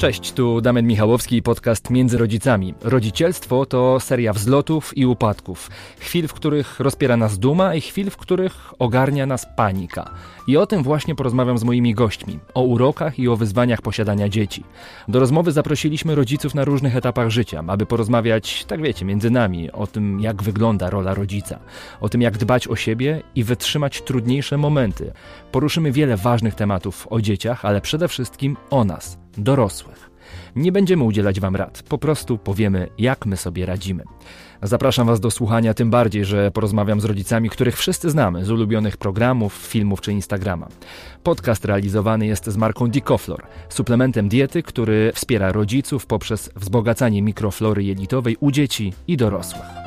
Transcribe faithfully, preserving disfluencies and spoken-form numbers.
Cześć, tu Damian Michałowski i podcast Między rodzicami. Rodzicielstwo to seria wzlotów i upadków. Chwil, w których rozpiera nas duma i chwil, w których ogarnia nas panika. I o tym właśnie porozmawiam z moimi gośćmi. O urokach i o wyzwaniach posiadania dzieci. Do rozmowy zaprosiliśmy rodziców na różnych etapach życia, aby porozmawiać, tak wiecie, między nami o tym, jak wygląda rola rodzica. O tym, jak dbać o siebie i wytrzymać trudniejsze momenty. Poruszymy wiele ważnych tematów o dzieciach, ale przede wszystkim o nas, dorosłych. Nie będziemy udzielać wam rad, po prostu powiemy, jak my sobie radzimy. Zapraszam was do słuchania, tym bardziej, że porozmawiam z rodzicami, których wszyscy znamy z ulubionych programów, filmów czy Instagrama. Podcast realizowany jest z marką Dicoflor, suplementem diety, który wspiera rodziców poprzez wzbogacanie mikroflory jelitowej u dzieci i dorosłych.